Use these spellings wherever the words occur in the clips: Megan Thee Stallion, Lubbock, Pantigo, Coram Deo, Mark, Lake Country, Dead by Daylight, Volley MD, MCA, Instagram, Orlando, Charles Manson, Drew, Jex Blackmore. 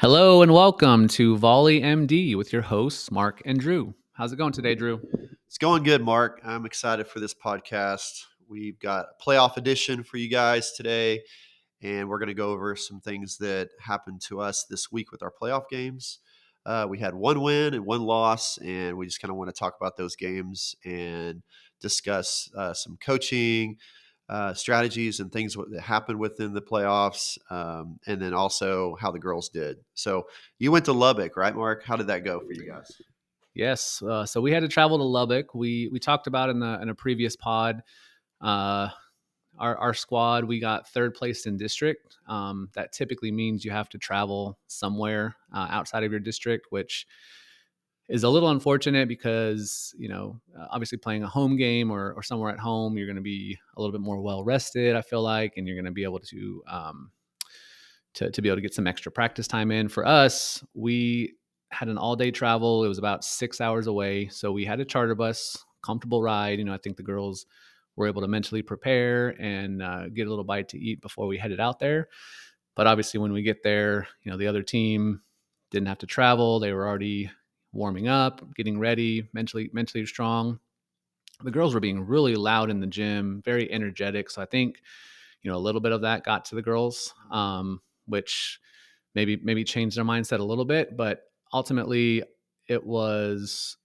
Hello and welcome to Volley MD with your hosts, Mark and Drew. How's it going today, Drew? It's going good, Mark. I'm excited for this podcast. We've got a playoff edition for you guys today, and we're going to go over some things that happened to us this week with our playoff games. We had one win and one loss, and we just kind of want to talk about those games and discuss some coaching strategies and things that happened within the playoffs, and then also how the girls did. So you went to Lubbock, right, Mark? How did that go for you guys? Yes. So we had to travel to Lubbock. We talked about in a previous pod, our squad, we got third place in district. That typically means you have to travel somewhere outside of your district, which is a little unfortunate because, you know, obviously playing a home game or somewhere at home, you're going to be a little bit more well-rested, I feel like, and you're going to be able to be able to get some extra practice time in. For us, we had an all-day travel. It was about 6 hours away, so we had a charter bus, comfortable ride. You know, I think the girls were able to mentally prepare and get a little bite to eat before we headed out there. But obviously when we get there, you know, the other team didn't have to travel. They were already warming up, getting ready, mentally strong. The girls were being really loud in the gym, very energetic. So I think, you know, a little bit of that got to the girls, which maybe changed their mindset a little bit. But ultimately it was,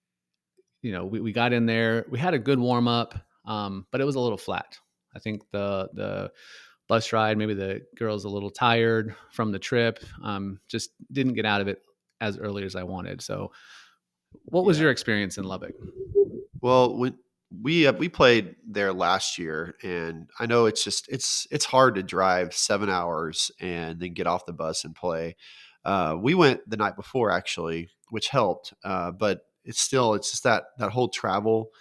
you know, we got in there, we had a good warm up, but it was a little flat. I think the bus ride, maybe the girls a little tired from the trip, just didn't get out of it as early as I wanted. So what was your experience in Lubbock? Well, we played there last year, and I know it's hard to drive 7 hours and then get off the bus and play. We went the night before actually, which helped. But it's just that whole travel.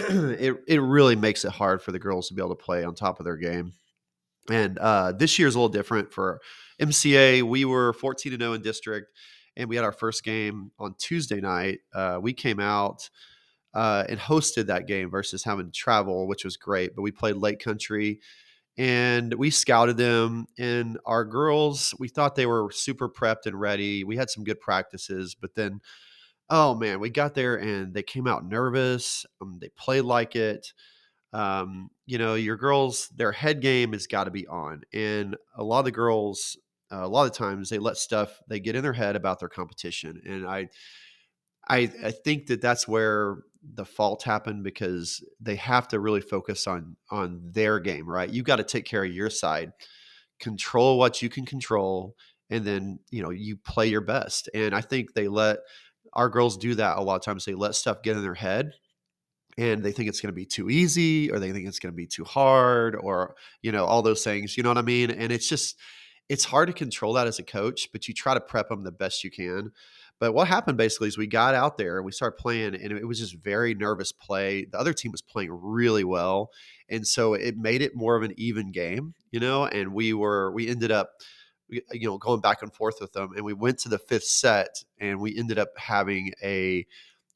it really makes it hard for the girls to be able to play on top of their game. And this year's a little different for MCA. We were 14-0 in district. And we had our first game on Tuesday night. We came out and hosted that game versus having to travel, which was great. But we played Lake Country, and we scouted them. And our girls, we thought they were super prepped and ready. We had some good practices. But then, oh, man, we got there, and they came out nervous. They played like it. You know, your girls, their head game has got to be on. And a lot of the girls – a lot of times they get in their head about their competition. And I think that's where the fault happened, because they have to really focus on their game, right? You've got to take care of your side, control what you can control. And then, you know, you play your best. And I think they let our girls do that. A lot of times they let stuff get in their head, and they think it's going to be too easy, or they think it's going to be too hard, or, you know, all those things, you know what I mean? And it's hard to control that as a coach, but you try to prep them the best you can. But what happened basically is we got out there and we started playing, and it was just very nervous play. The other team was playing really well, and so it made it more of an even game, you know. And we ended up, you know, going back and forth with them, and we went to the fifth set, and we ended up having a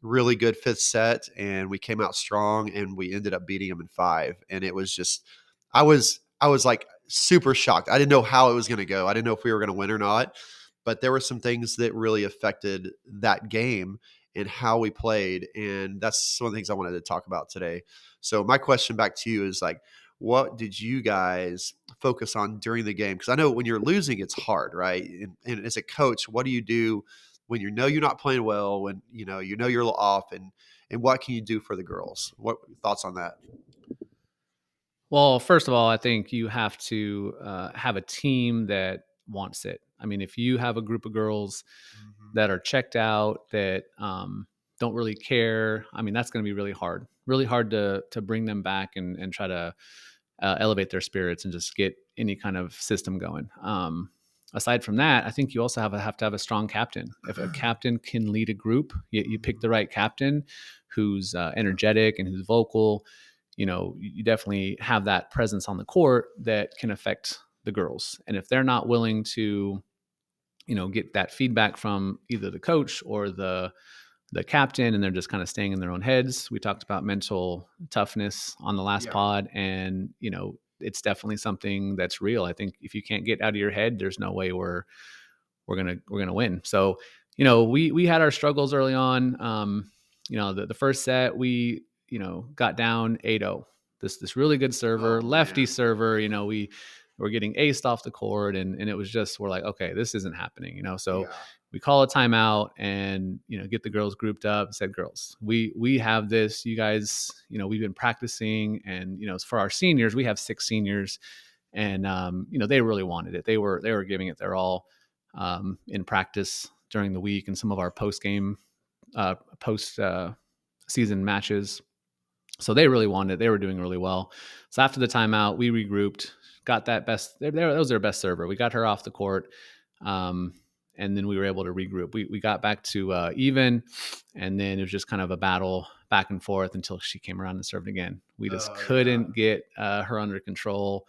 really good fifth set, and we came out strong, and we ended up beating them in five. And it was just, I was like, super shocked. I didn't know how it was going to go. I didn't know if we were going to win or not, but there were some things that really affected that game and how we played. And that's one of the things I wanted to talk about today. So my question back to you is, like, what did you guys focus on during the game? Because I know when you're losing, it's hard, right? And as a coach, what do you do when you know you're not playing well, when you know you're off, and what can you do for the girls? What thoughts on that? Well, first of all, I think you have to have a team that wants it. I mean, if you have a group of girls that are checked out, that don't really care, I mean, that's going to be really hard to bring them back and try to elevate their spirits and just get any kind of system going. Aside from that, I think you also have to have a strong captain. If a captain can lead a group, you pick the right captain who's energetic and who's vocal. You know, you definitely have that presence on the court that can affect the girls. And if they're not willing to, you know, get that feedback from either the coach or the captain, and they're just kind of staying in their own heads. We talked about mental toughness on the last pod, and, you know, it's definitely something that's real. I think if you can't get out of your head, there's no way we're we're gonna win. So, you know, we had our struggles early on. You know, the first set we, you know, got down 8-0. This really good server, lefty server. You know, we were getting aced off the court, and it was just, we're like, okay, this isn't happening. You know, so we call a timeout and, you know, get the girls grouped up and said, girls, we have this, you guys, you know, we've been practicing, and, you know, for our seniors, we have 6 seniors, and, you know, they really wanted it. They were giving it their all, in practice during the week and some of our post season matches. So they really wanted it. They were doing really well. So after the timeout, we regrouped, got that best, that was their best server. We got her off the court. And then we were able to regroup. We got back to even, and then it was just kind of a battle back and forth until she came around and served again. We just couldn't get her under control.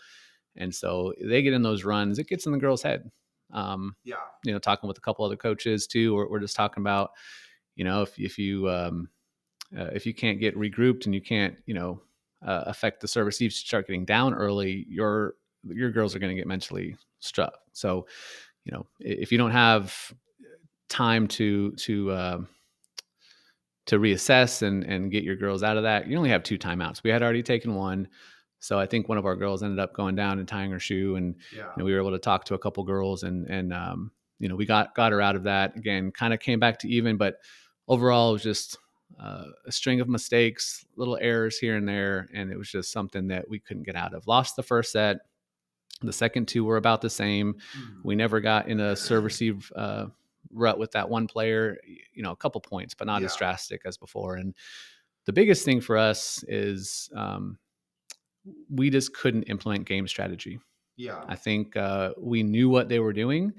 And so they get in those runs. It gets in the girl's head. You know, talking with a couple other coaches too, we're just talking about, you know, if you can't get regrouped and you can't, you know, affect the service, you start getting down early, your girls are going to get mentally struck. So, you know, if you don't have time to reassess and get your girls out of that, you only have 2 timeouts. We had already taken one. So I think one of our girls ended up going down and tying her shoe, and you know, we were able to talk to a couple girls and you know, we got her out of that again, kind of came back to even, but overall it was just a string of mistakes, little errors here and there. And it was just something that we couldn't get out of. Lost the first set. The second 2 were about the same. We never got in a serve receive rut with that one player, you know, a couple points, but not as drastic as before. And the biggest thing for us is we just couldn't implement game strategy. I think we knew what they were doing,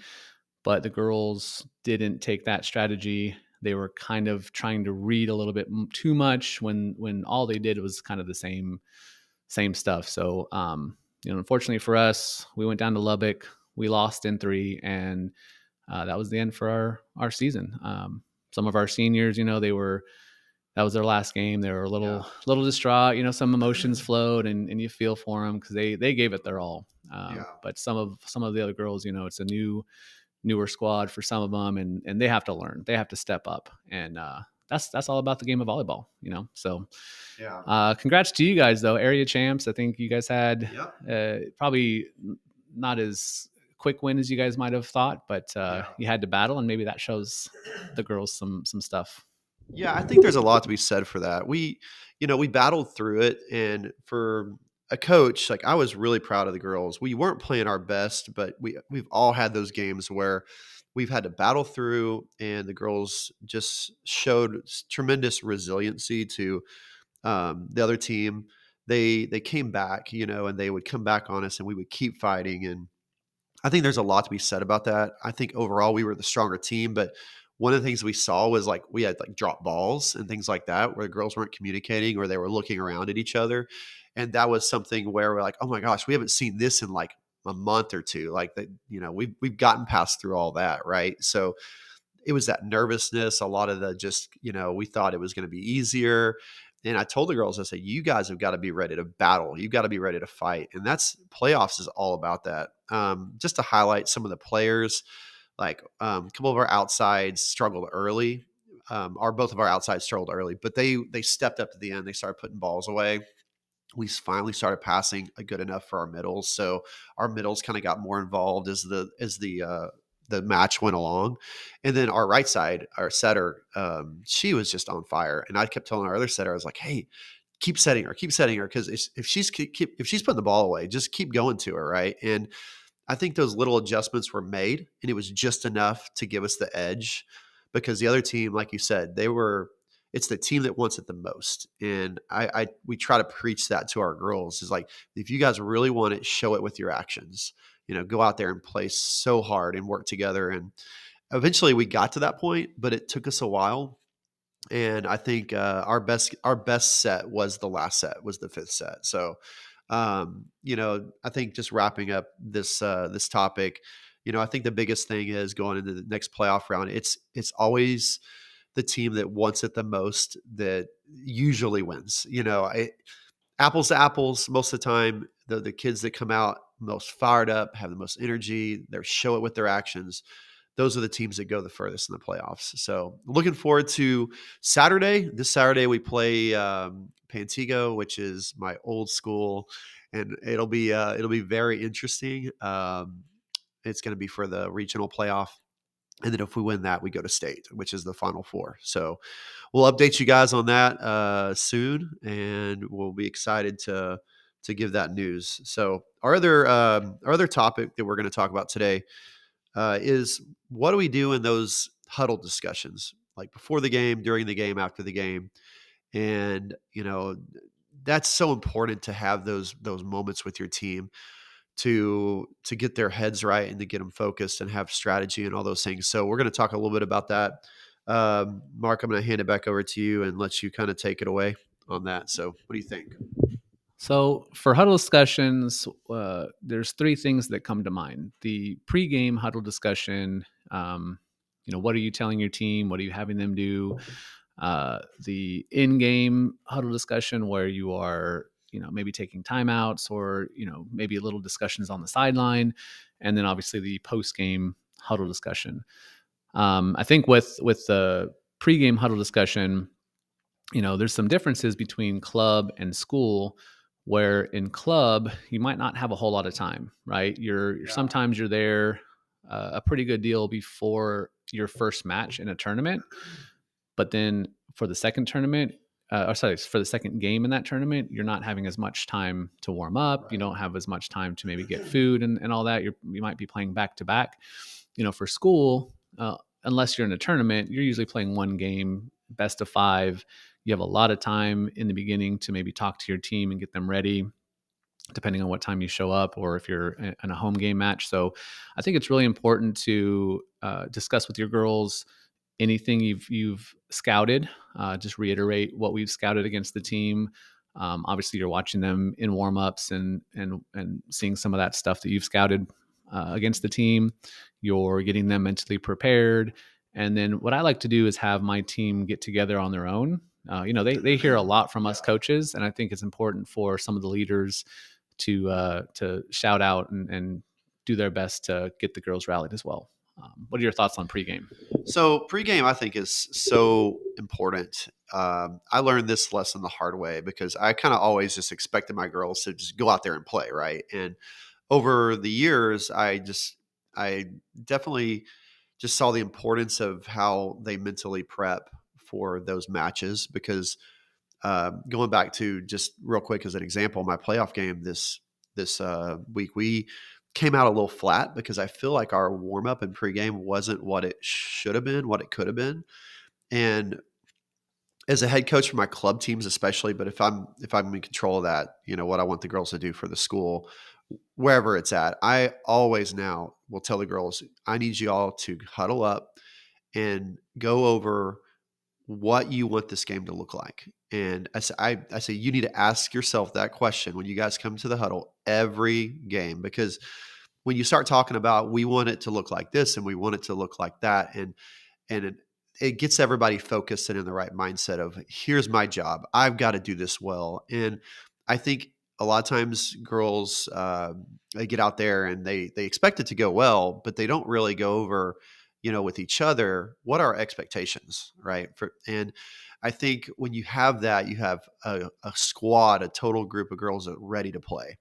but the girls didn't take that strategy. They were kind of trying to read a little bit too much when all they did was kind of the same stuff. So, you know, unfortunately for us, we went down to Lubbock, we lost in 3, and that was the end for our season. Some of our seniors, you know, that was their last game. They were a little distraught, you know, some emotions flowed and you feel for them because they gave it their all. But some of the other girls, you know, it's a newer squad for some of them, and they have to learn, they have to step up. And, that's all about the game of volleyball, you know? So, congrats to you guys though. Area champs. I think you guys had, probably not as quick win as you guys might've thought, but, you had to battle, and maybe that shows the girls some stuff. Yeah. I think there's a lot to be said for that. We battled through it, and for a coach, like, I was really proud of the girls. We weren't playing our best, but we've all had those games where we've had to battle through, and the girls just showed tremendous resiliency to the other team. They came back, you know, and they would come back on us, and we would keep fighting. And I think there's a lot to be said about that. I think overall we were the stronger team, but one of the things we saw was, like, we had, like, drop balls and things like that where the girls weren't communicating, or they were looking around at each other. And that was something where we're like, oh my gosh, we haven't seen this in like a month or 2. Like, that, you know, we've gotten past through all that. Right. So it was that nervousness, a lot of the just, you know, we thought it was going to be easier. And I told the girls, I said, you guys have got to be ready to battle. You've got to be ready to fight. And that's, playoffs is all about that. Just to highlight some of the players, like, a couple of our outsides struggled early. Both of our outsides struggled early, but they stepped up at the end. They started putting balls away. We finally started passing good enough for our middles. So our middles kind of got more involved as the match went along. And then our right side, our setter, she was just on fire. And I kept telling our other setter, I was like, hey, keep setting her. Cause if she's putting the ball away, just keep going to her. Right. And I think those little adjustments were made, and it was just enough to give us the edge, because the other team, like you said, it's the team that wants it the most. And we try to preach that to our girls, is like, if you guys really want it, show it with your actions, you know, go out there and play so hard and work together. And eventually we got to that point, but it took us a while. And I think, our best set was the last set, was the 5th set. So, you know, I think just wrapping up this topic, you know, I think the biggest thing is going into the next playoff round, it's always the team that wants it the most that usually wins. You know, apples to apples, most of the time, the kids that come out most fired up, have the most energy, they show it with their actions. those are the teams that go the furthest in the playoffs. So looking forward to Saturday. This Saturday we play Pantigo, which is my old school, and it'll be very interesting. It's going to be for the regional playoff. And then if we win that, we go to state, which is the Final Four. So we'll update you guys on that soon, and we'll be excited to give that news. So our other topic that we're going to talk about today is what do we do in those huddle discussions, like before the game, during the game, after the game. And, you know, that's so important to have those moments with your team to get their heads right and to get them focused and have strategy and all those things. So we're going to talk a little bit about that. Mark, I'm going to hand it back over to you and let you kind of take it away on that. So what do you think? So for huddle discussions, there's three things that come to mind. The pregame huddle discussion, what are you telling your team? What are you having them do? The in-game huddle discussion where you are, maybe taking timeouts or, maybe a little discussions on the sideline. And then obviously the post-game huddle discussion. I think with the pregame huddle discussion, there's some differences between club and school, where in club, you might not have a whole lot of time, right? Sometimes you're there a pretty good deal before your first match in a tournament. But then for the second tournament, for the second game in that tournament, you're not having as much time to warm up. Right. You don't have as much time to maybe get food and all that. You might be playing back to back. For school, unless you're in a tournament, you're usually playing one game, best of five. You have a lot of time in the beginning to maybe talk to your team and get them ready, depending on what time you show up or if you're in a home game match. So I think it's really important to discuss with your girls anything you've scouted. Just reiterate what we've scouted against the team. Obviously, you're watching them in warmups and seeing some of that stuff that you've scouted against the team. You're getting them mentally prepared. And then what I like to do is have my team get together on their own. They hear a lot from us coaches, and I think it's important for some of the leaders to shout out and do their best to get the girls rallied as well. What are your thoughts on pregame? So pregame, I think, is so important. I learned this lesson the hard way because I kind of always just expected my girls to just go out there and play, right? And over the years, I definitely just saw the importance of how they mentally prep for those matches because going back to just real quick as an example, my playoff game this week, we came out a little flat because I feel like our warm-up and pregame wasn't what it should have been, what it could have been. And as a head coach for my club teams especially, but if I'm in control of that, what I want the girls to do for the school, wherever it's at, I always now will tell the girls, I need you all to huddle up and go over what you want this game to look like. And I say you need to ask yourself that question when you guys come to the huddle every game, because when you start talking about we want it to look like this and we want it to look like that, and it gets everybody focused and in the right mindset of here's my job, I've got to do this well. And I think a lot of times girls they get out there and they expect it to go well, but they don't really go over with each other, what are expectations, right? And I think when you have that, you have a squad, a total group of girls that are ready to play.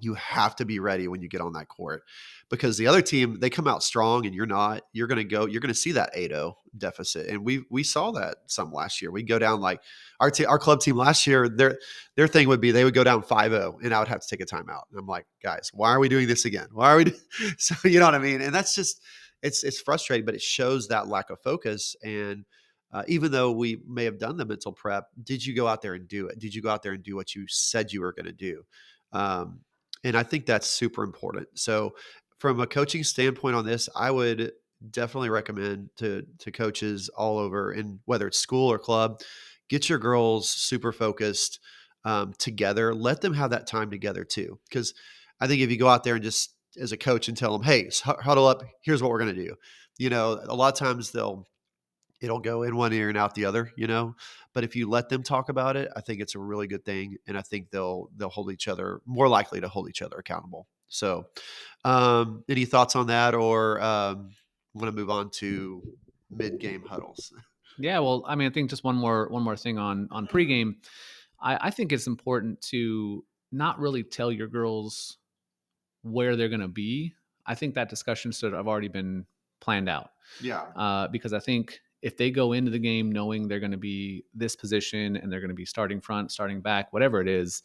You have to be ready when you get on that court because the other team, they come out strong and you're not, you're going to see that 8-0 deficit. And we saw that some last year. We go down like our club team last year, their thing would be, they would go down 5-0 and I would have to take a timeout. And I'm like, guys, why are we doing this again? Why are we so, you know what I mean? And that's just, it's frustrating, but it shows that lack of focus. And even though we may have done the mental prep, did you go out there and do it? Did you go out there and do what you said you were going to do? And I think that's super important. So from a coaching standpoint on this, I would definitely recommend to coaches all over, and whether it's school or club, get your girls super focused together. Let them have that time together too. Because I think if you go out there and just as a coach and tell them, hey, huddle up, here's what we're going to do. A lot of times it'll go in one ear and out the other, but if you let them talk about it, I think it's a really good thing. And I think they'll hold each other more likely to hold each other accountable. So, any thoughts on that or, I'm going to move on to mid-game huddles. Yeah, well, I mean, I think just one more thing on pregame. I think it's important to not really tell your girls where they're going to be. I think that discussion should have already been planned out. Yeah. Because I think if they go into the game knowing they're going to be this position and they're going to be starting front, starting back, whatever it is,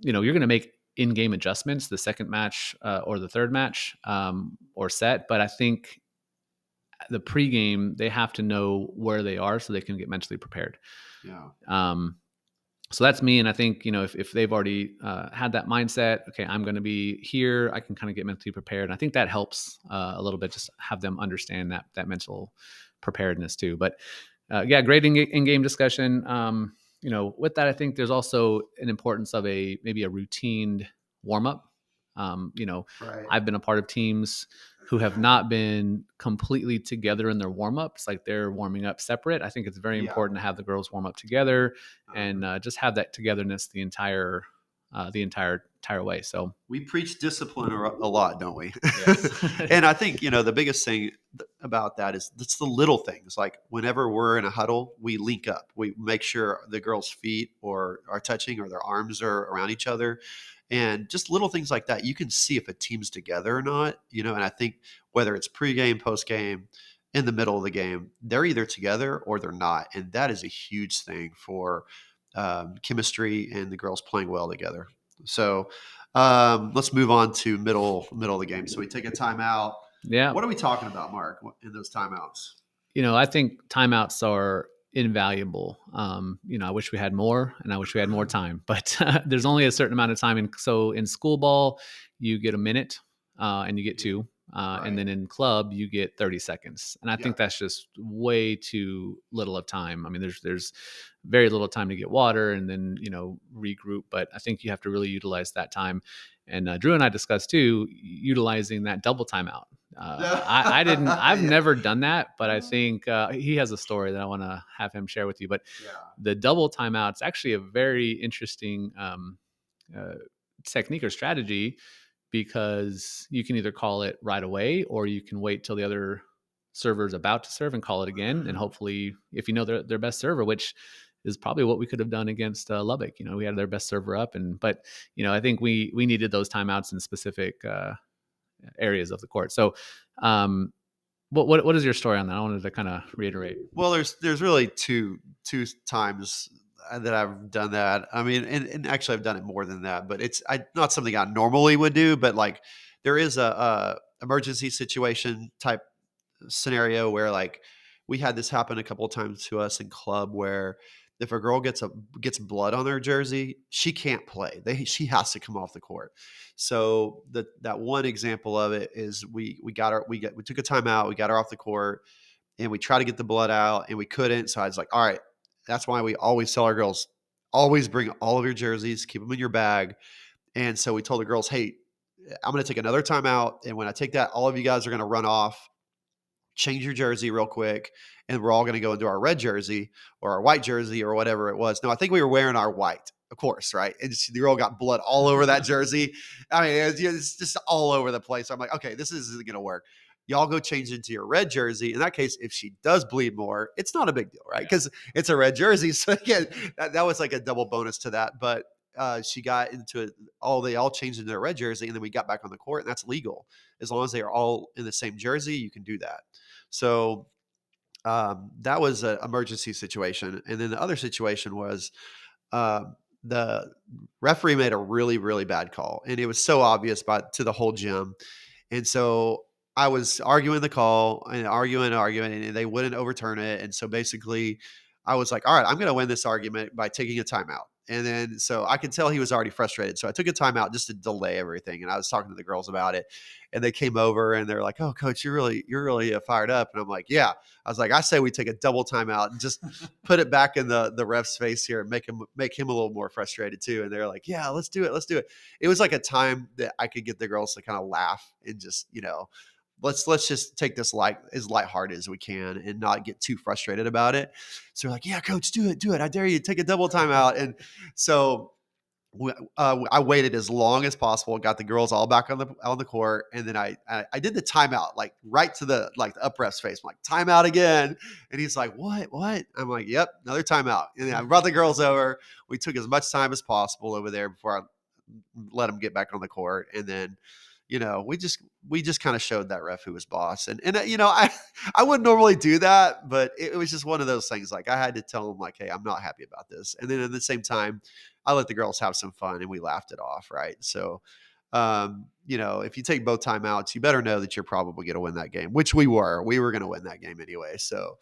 you know, you're going to make in-game adjustments the second match or the third match or set. But I think the pregame, they have to know where they are so they can get mentally prepared. Yeah. So that's me. And I think, you know, if they've already had that mindset, okay, I'm going to be here, I can kind of get mentally prepared. And I think that helps a little bit, just have them understand that mental preparedness too. But yeah, great in-game discussion. You know, with that, I think there's also an importance of maybe a routine warm-up. You know, right. I've been a part of teams who have not been completely together in their warm-ups, like they're warming up separate. I think it's very important to have the girls warm up together and just have that togetherness the entire way. So we preach discipline a lot, don't we? Yes. And I think, you know, the biggest thing about that is it's the little things. Like whenever we're in a huddle, we link up. We make sure the girls' feet are touching or their arms are around each other. And just little things like that, you can see if a team's together or not, you know. And I think whether it's pregame, postgame, in the middle of the game, they're either together or they're not. And that is a huge thing for chemistry and the girls playing well together. So let's move on to middle of the game. So we take a timeout. Yeah. What are we talking about, Mark, in those timeouts? You know, I think timeouts are invaluable. You know, I wish we had more, and I wish we had more time, but there's only a certain amount of time. And so in school ball, you get a minute and you get two. Right. And then in club, you get 30 seconds. And I think that's just way too little of time. I mean, there's very little time to get water and then, you know, regroup. But I think you have to really utilize that time. And Drew and I discussed too, utilizing that double timeout. I didn't, I've never done that, but I think he has a story that I want to have him share with you. But the double timeout's actually a very interesting technique or strategy, because you can either call it right away or you can wait till the other server's about to serve and call it again. And hopefully, if you know their best server, which is probably what we could have done against Lubbock, you know, we had their best server up. But you know, I think we needed those timeouts in specific areas of the court. So, what is your story on that? I wanted to kind of reiterate. Well, there's really two times that I've done that. I mean, and actually I've done it more than that, but it's not something I normally would do, but like there is a emergency situation type scenario where like we had this happen a couple of times to us in club where if a girl gets blood on their jersey, she can't play. She has to come off the court. So that one example of it is we took a timeout, we got her off the court, and we tried to get the blood out, and we couldn't. So I was like, all right, that's why we always tell our girls, always bring all of your jerseys, keep them in your bag. And so we told the girls, hey, I'm going to take another timeout, and when I take that, all of you guys are going to run off, change your jersey real quick, and we're all going to go into our red jersey or our white jersey or whatever it was. No, I think we were wearing our white, of course, right? And the girl got blood all over that jersey. I mean, it's just all over the place. I'm like, okay, this isn't going to work. Y'all go change into your red jersey. In that case, if she does bleed more, it's not a big deal, right? Because it's a red jersey. So yeah, that was like a double bonus to that. But she got into it. They all changed into their red jersey, and then we got back on the court, and that's legal. As long as they are all in the same jersey, you can do that. So that was an emergency situation. And then the other situation was the referee made a really, really bad call, and it was so obvious to the whole gym. And so I was arguing the call and arguing, and they wouldn't overturn it. And so basically I was like, all right, I'm going to win this argument by taking a timeout. And then, so I could tell he was already frustrated. So I took a timeout just to delay everything. And I was talking to the girls about it, and they came over and they're like, oh coach, you're really fired up. And I'm like, yeah, I was like, I say we take a double timeout and just put it back in the ref's face here and make him a little more frustrated too. And they're like, yeah, let's do it. It was like a time that I could get the girls to kind of laugh and just, you know, let's just take this as lighthearted as we can and not get too frustrated about it. So we're like, yeah, coach, do it. I dare you, take a double timeout. And so I waited as long as possible, got the girls all back on the court, and then I did the timeout, like right to the the up ref's face. I'm like, timeout again, and he's like, what? I'm like, yep, another timeout. And then I brought the girls over. We took as much time as possible over there before I let them get back on the court, and then, you know, we just kind of showed that ref who was boss. And you know, I wouldn't normally do that, but it was just one of those things. Like, I had to tell him, like, hey, I'm not happy about this. And then at the same time, I let the girls have some fun and we laughed it off. Right. So, you know, if you take both timeouts, you better know that you're probably going to win that game, which we were going to win that game anyway. So,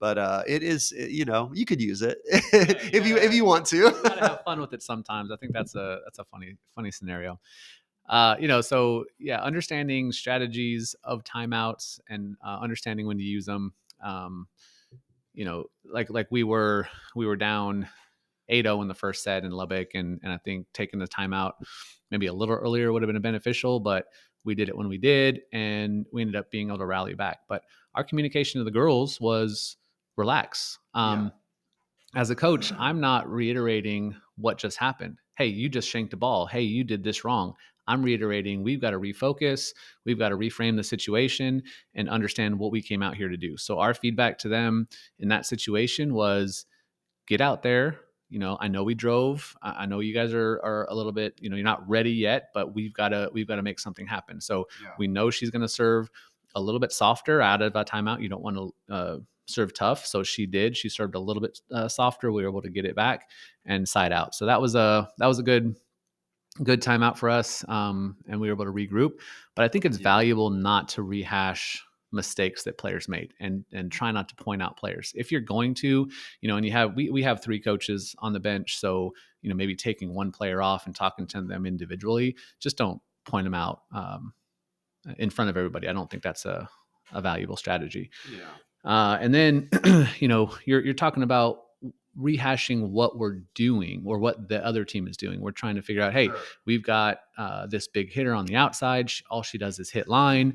but, it is, you know, you could use it if you want to. You gotta have fun with it sometimes. I think that's a funny scenario. You know, so yeah, understanding strategies of timeouts and understanding when to use them. You know, like we were down 8-0 in the first set in Lubbock, and I think taking the timeout maybe a little earlier would have been beneficial, but we did it when we did, and we ended up being able to rally back. But our communication to the girls was relax. Yeah. As a coach, I'm not reiterating what just happened. Hey, you just shanked the ball. Hey, you did this wrong. I'm reiterating, we've got to refocus, we've got to reframe the situation and understand what we came out here to do. So our feedback to them in that situation was, get out there. You know, I know we drove, I know you guys are a little bit, you know, you're not ready yet, but we've got to make something happen. So yeah, we know she's going to serve a little bit softer out of a timeout. You don't want to serve tough. So she served a little bit softer. We were able to get it back and side out. So that was a good timeout for us. And we were able to regroup, but I think it's valuable not to rehash mistakes that players made and try not to point out players. If you're going to, you know, and you have, we have three coaches on the bench. So, you know, maybe taking one player off and talking to them individually, just don't point them out, in front of everybody. I don't think that's a valuable strategy. Yeah. And then, you know, you're talking about rehashing what we're doing or what the other team is doing. We're trying to figure out, hey, we've got this big hitter on the outside. All she does is hit line.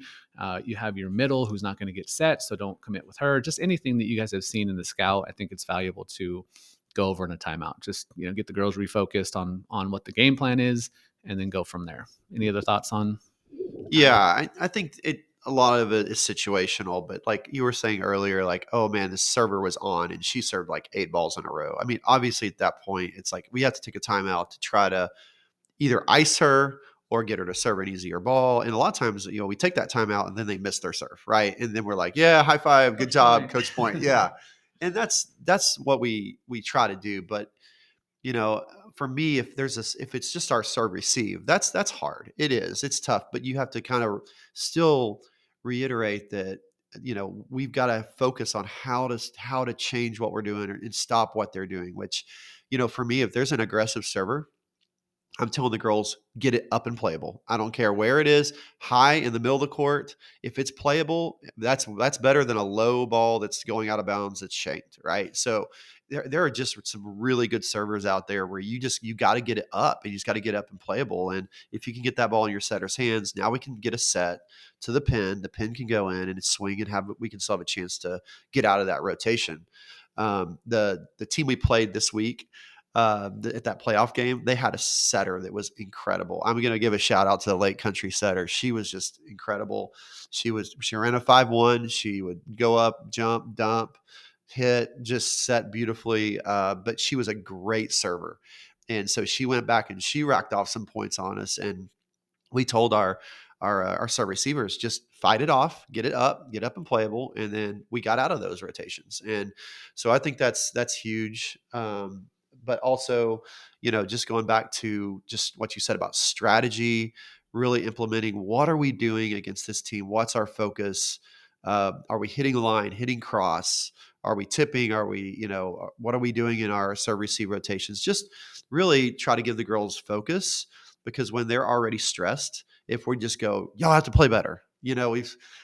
You have your middle who's not going to get set, so don't commit with her. Just anything that you guys have seen in the scout, I think it's valuable to go over in a timeout. Just, you know, get the girls refocused on what the game plan is and then go from there. Any other thoughts on? Yeah, I think a lot of it is situational, but like you were saying earlier, like, oh man, this server was on and she served like 8 balls in a row. I mean, obviously at that point, it's like we have to take a timeout to try to either ice her or get her to serve an easier ball. And a lot of times, you know, we take that timeout and then they miss their serve, right? And then we're like, yeah, high five, good job, Coach Point. Yeah. And that's what we try to do. But, you know, for me, if it's just our serve receive, that's hard. It is. It's tough, but you have to kind of still reiterate that, you know, we've got to focus on how to change what we're doing and stop what they're doing, which, you know, for me, if there's an aggressive server, I'm telling the girls, get it up and playable. I don't care where it is, high in the middle of the court. If it's playable, that's better than a low ball that's going out of bounds that's shanked, right? So there are just some really good servers out there where you got to get it up, and you just got to get up and playable. And if you can get that ball in your setter's hands, now we can get a set to the pin. The pin can go in and it's swing, and we can still have a chance to get out of that rotation. The team we played this week, at that playoff game, they had a setter that was incredible. I'm going to give a shout out to the Lake Country setter. She was just incredible. She ran a 5-1. She would go up, jump, dump, hit, just set beautifully. But she was a great server. And so she went back and she racked off some points on us. And we told our serve receivers, just fight it off, get it up, get up and playable. And then we got out of those rotations. And so I think that's huge. But also, you know, just going back to just what you said about strategy, really implementing, what are we doing against this team? What's our focus? Are we hitting line, hitting cross? Are we tipping? Are we, you know, what are we doing in our serve receive rotations? Just really try to give the girls focus, because when they're already stressed, if we just go, y'all have to play better. You know,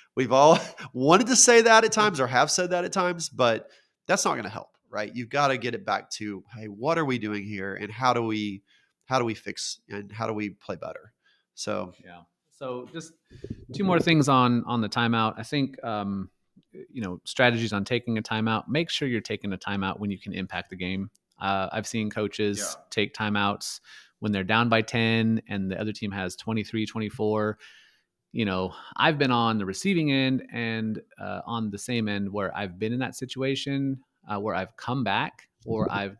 we've all wanted to say that at times, or have said that at times, but that's not going to help. Right? You've got to get it back to, hey, what are we doing here, and how do we fix, and how do we play better? So yeah. So just two more things on the timeout. I think you know, strategies on taking a timeout. Make sure you're taking a timeout when you can impact the game. I've seen coaches take timeouts when they're down by 10 and the other team has 23, 24, you know, I've been on the receiving end and on the same end where I've been in that situation where I've come back or I've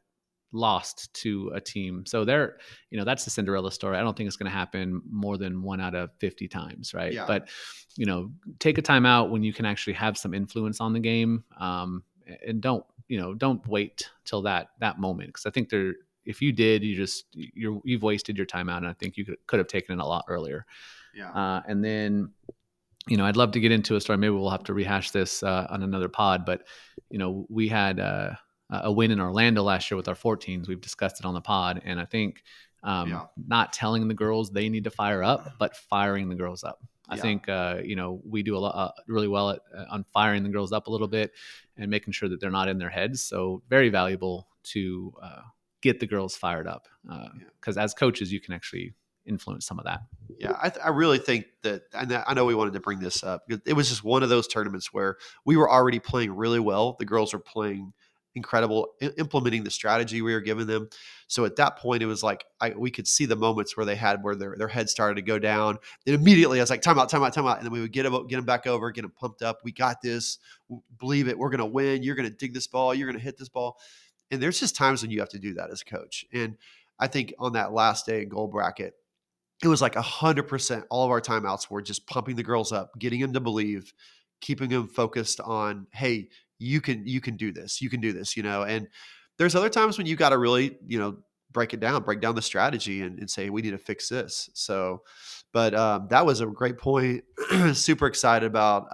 lost to a team. So there, you know, that's the Cinderella story. I don't think it's going to happen more than 1 out of 50 times. Right. Yeah. But, you know, take a timeout when you can actually have some influence on the game. And don't, you know, don't wait till that moment. Cause I think there, if you did, you've wasted your timeout. And I think you could have taken it a lot earlier. Yeah. And then, you know, I'd love to get into a story. Maybe we'll have to rehash this on another pod, but you know, we had, a win in Orlando last year with our 14s. We've discussed it on the pod. And I think not telling the girls they need to fire up, but firing the girls up. I think, you know, we do a lot really well on firing the girls up a little bit and making sure that they're not in their heads. So very valuable to get the girls fired up because as coaches, you can actually influence some of that. Yeah. I really think that, and I know we wanted to bring this up. It was just one of those tournaments where we were already playing really well. The girls were playing incredible, implementing the strategy we were giving them. So at that point, it was like we could see the moments where they had where their head started to go down. Then immediately I was like, time out. And then we would get them back over, get them pumped up. We got this. Believe it. We're going to win. You're going to dig this ball. You're going to hit this ball. And there's just times when you have to do that as a coach. And I think on that last day in goal bracket, it was like 100% all of our timeouts were just pumping the girls up, getting them to believe, keeping them focused on, hey, you can do this, you know, and there's other times when you got to really, you know, break down the strategy and say, we need to fix this. So, but that was a great point. Super excited about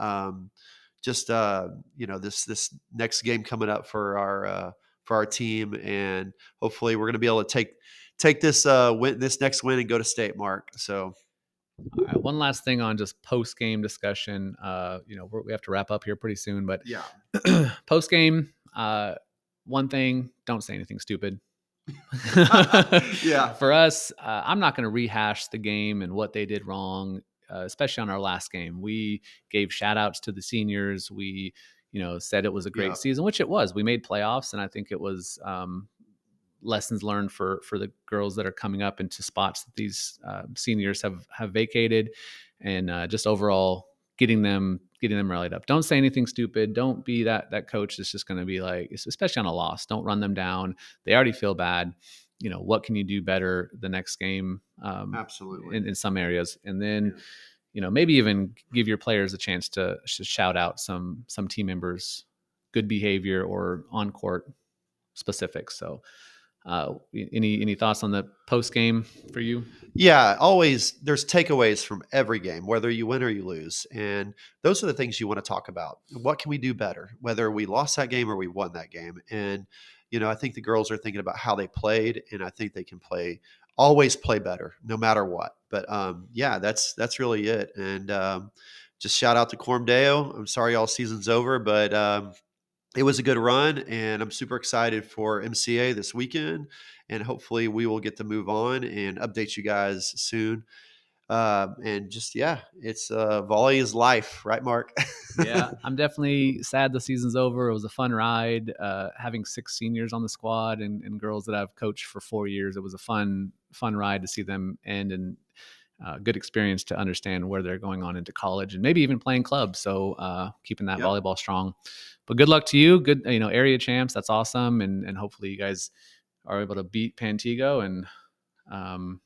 you know, this next game coming up for our team. And hopefully we're going to be able to take this, this next win and go to state, Mark. So. All right, one last thing on just post-game discussion. You know, we have to wrap up here pretty soon, but yeah, post-game, one thing, don't say anything stupid. Yeah. For us, I'm not going to rehash the game and what they did wrong, especially on our last game. We gave shout-outs to the seniors. We, you know, said it was a great season, which it was. We made playoffs, and I think it was lessons learned for the girls that are coming up into spots that these seniors have vacated, and just overall getting them rallied up. Don't say anything stupid. Don't be that coach that's just going to be like, especially on a loss, don't run them down. They already feel bad. You know, what can you do better the next game? Absolutely. In some areas. And then, you know, maybe even give your players a chance to shout out some team members, good behavior or on court specifics. So, any thoughts on the post game for you? Yeah, always there's takeaways from every game, whether you win or you lose. And those are the things you want to talk about. What can we do better, whether we lost that game or we won that game? And, you know, I think the girls are thinking about how they played, and I think they can always play better no matter what. But, yeah, that's really it. And, just shout out to Coram Deo. I'm sorry, all season's over, but, it was a good run, and I'm super excited for MCA this weekend, and hopefully we will get to move on and update you guys soon. And just, yeah, it's volley is life, right, Mark? Yeah, I'm definitely sad the season's over. It was a fun ride. Having 6 seniors on the squad and girls that I've coached for 4 years, it was a fun ride to see them end, and good experience to understand where they're going on into college and maybe even playing club. So keeping that volleyball strong. But good luck to you. Good, you know, area champs. That's awesome. And hopefully you guys are able to beat Pantigo and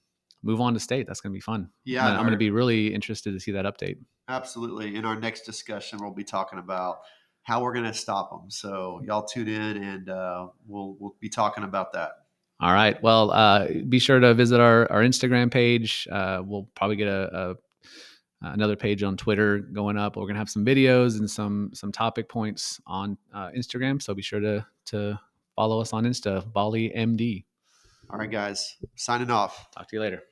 move on to state. That's going to be fun. Yeah. I'm going to be really interested to see that update. Absolutely. In our next discussion, we'll be talking about how we're going to stop them. So y'all tune in, and we'll be talking about that. All right. Well, be sure to visit our Instagram page. We'll probably get another page on Twitter going up. We're going to have some videos and some topic points on Instagram. So be sure to follow us on Insta, Volley MD. All right, guys. Signing off. Talk to you later.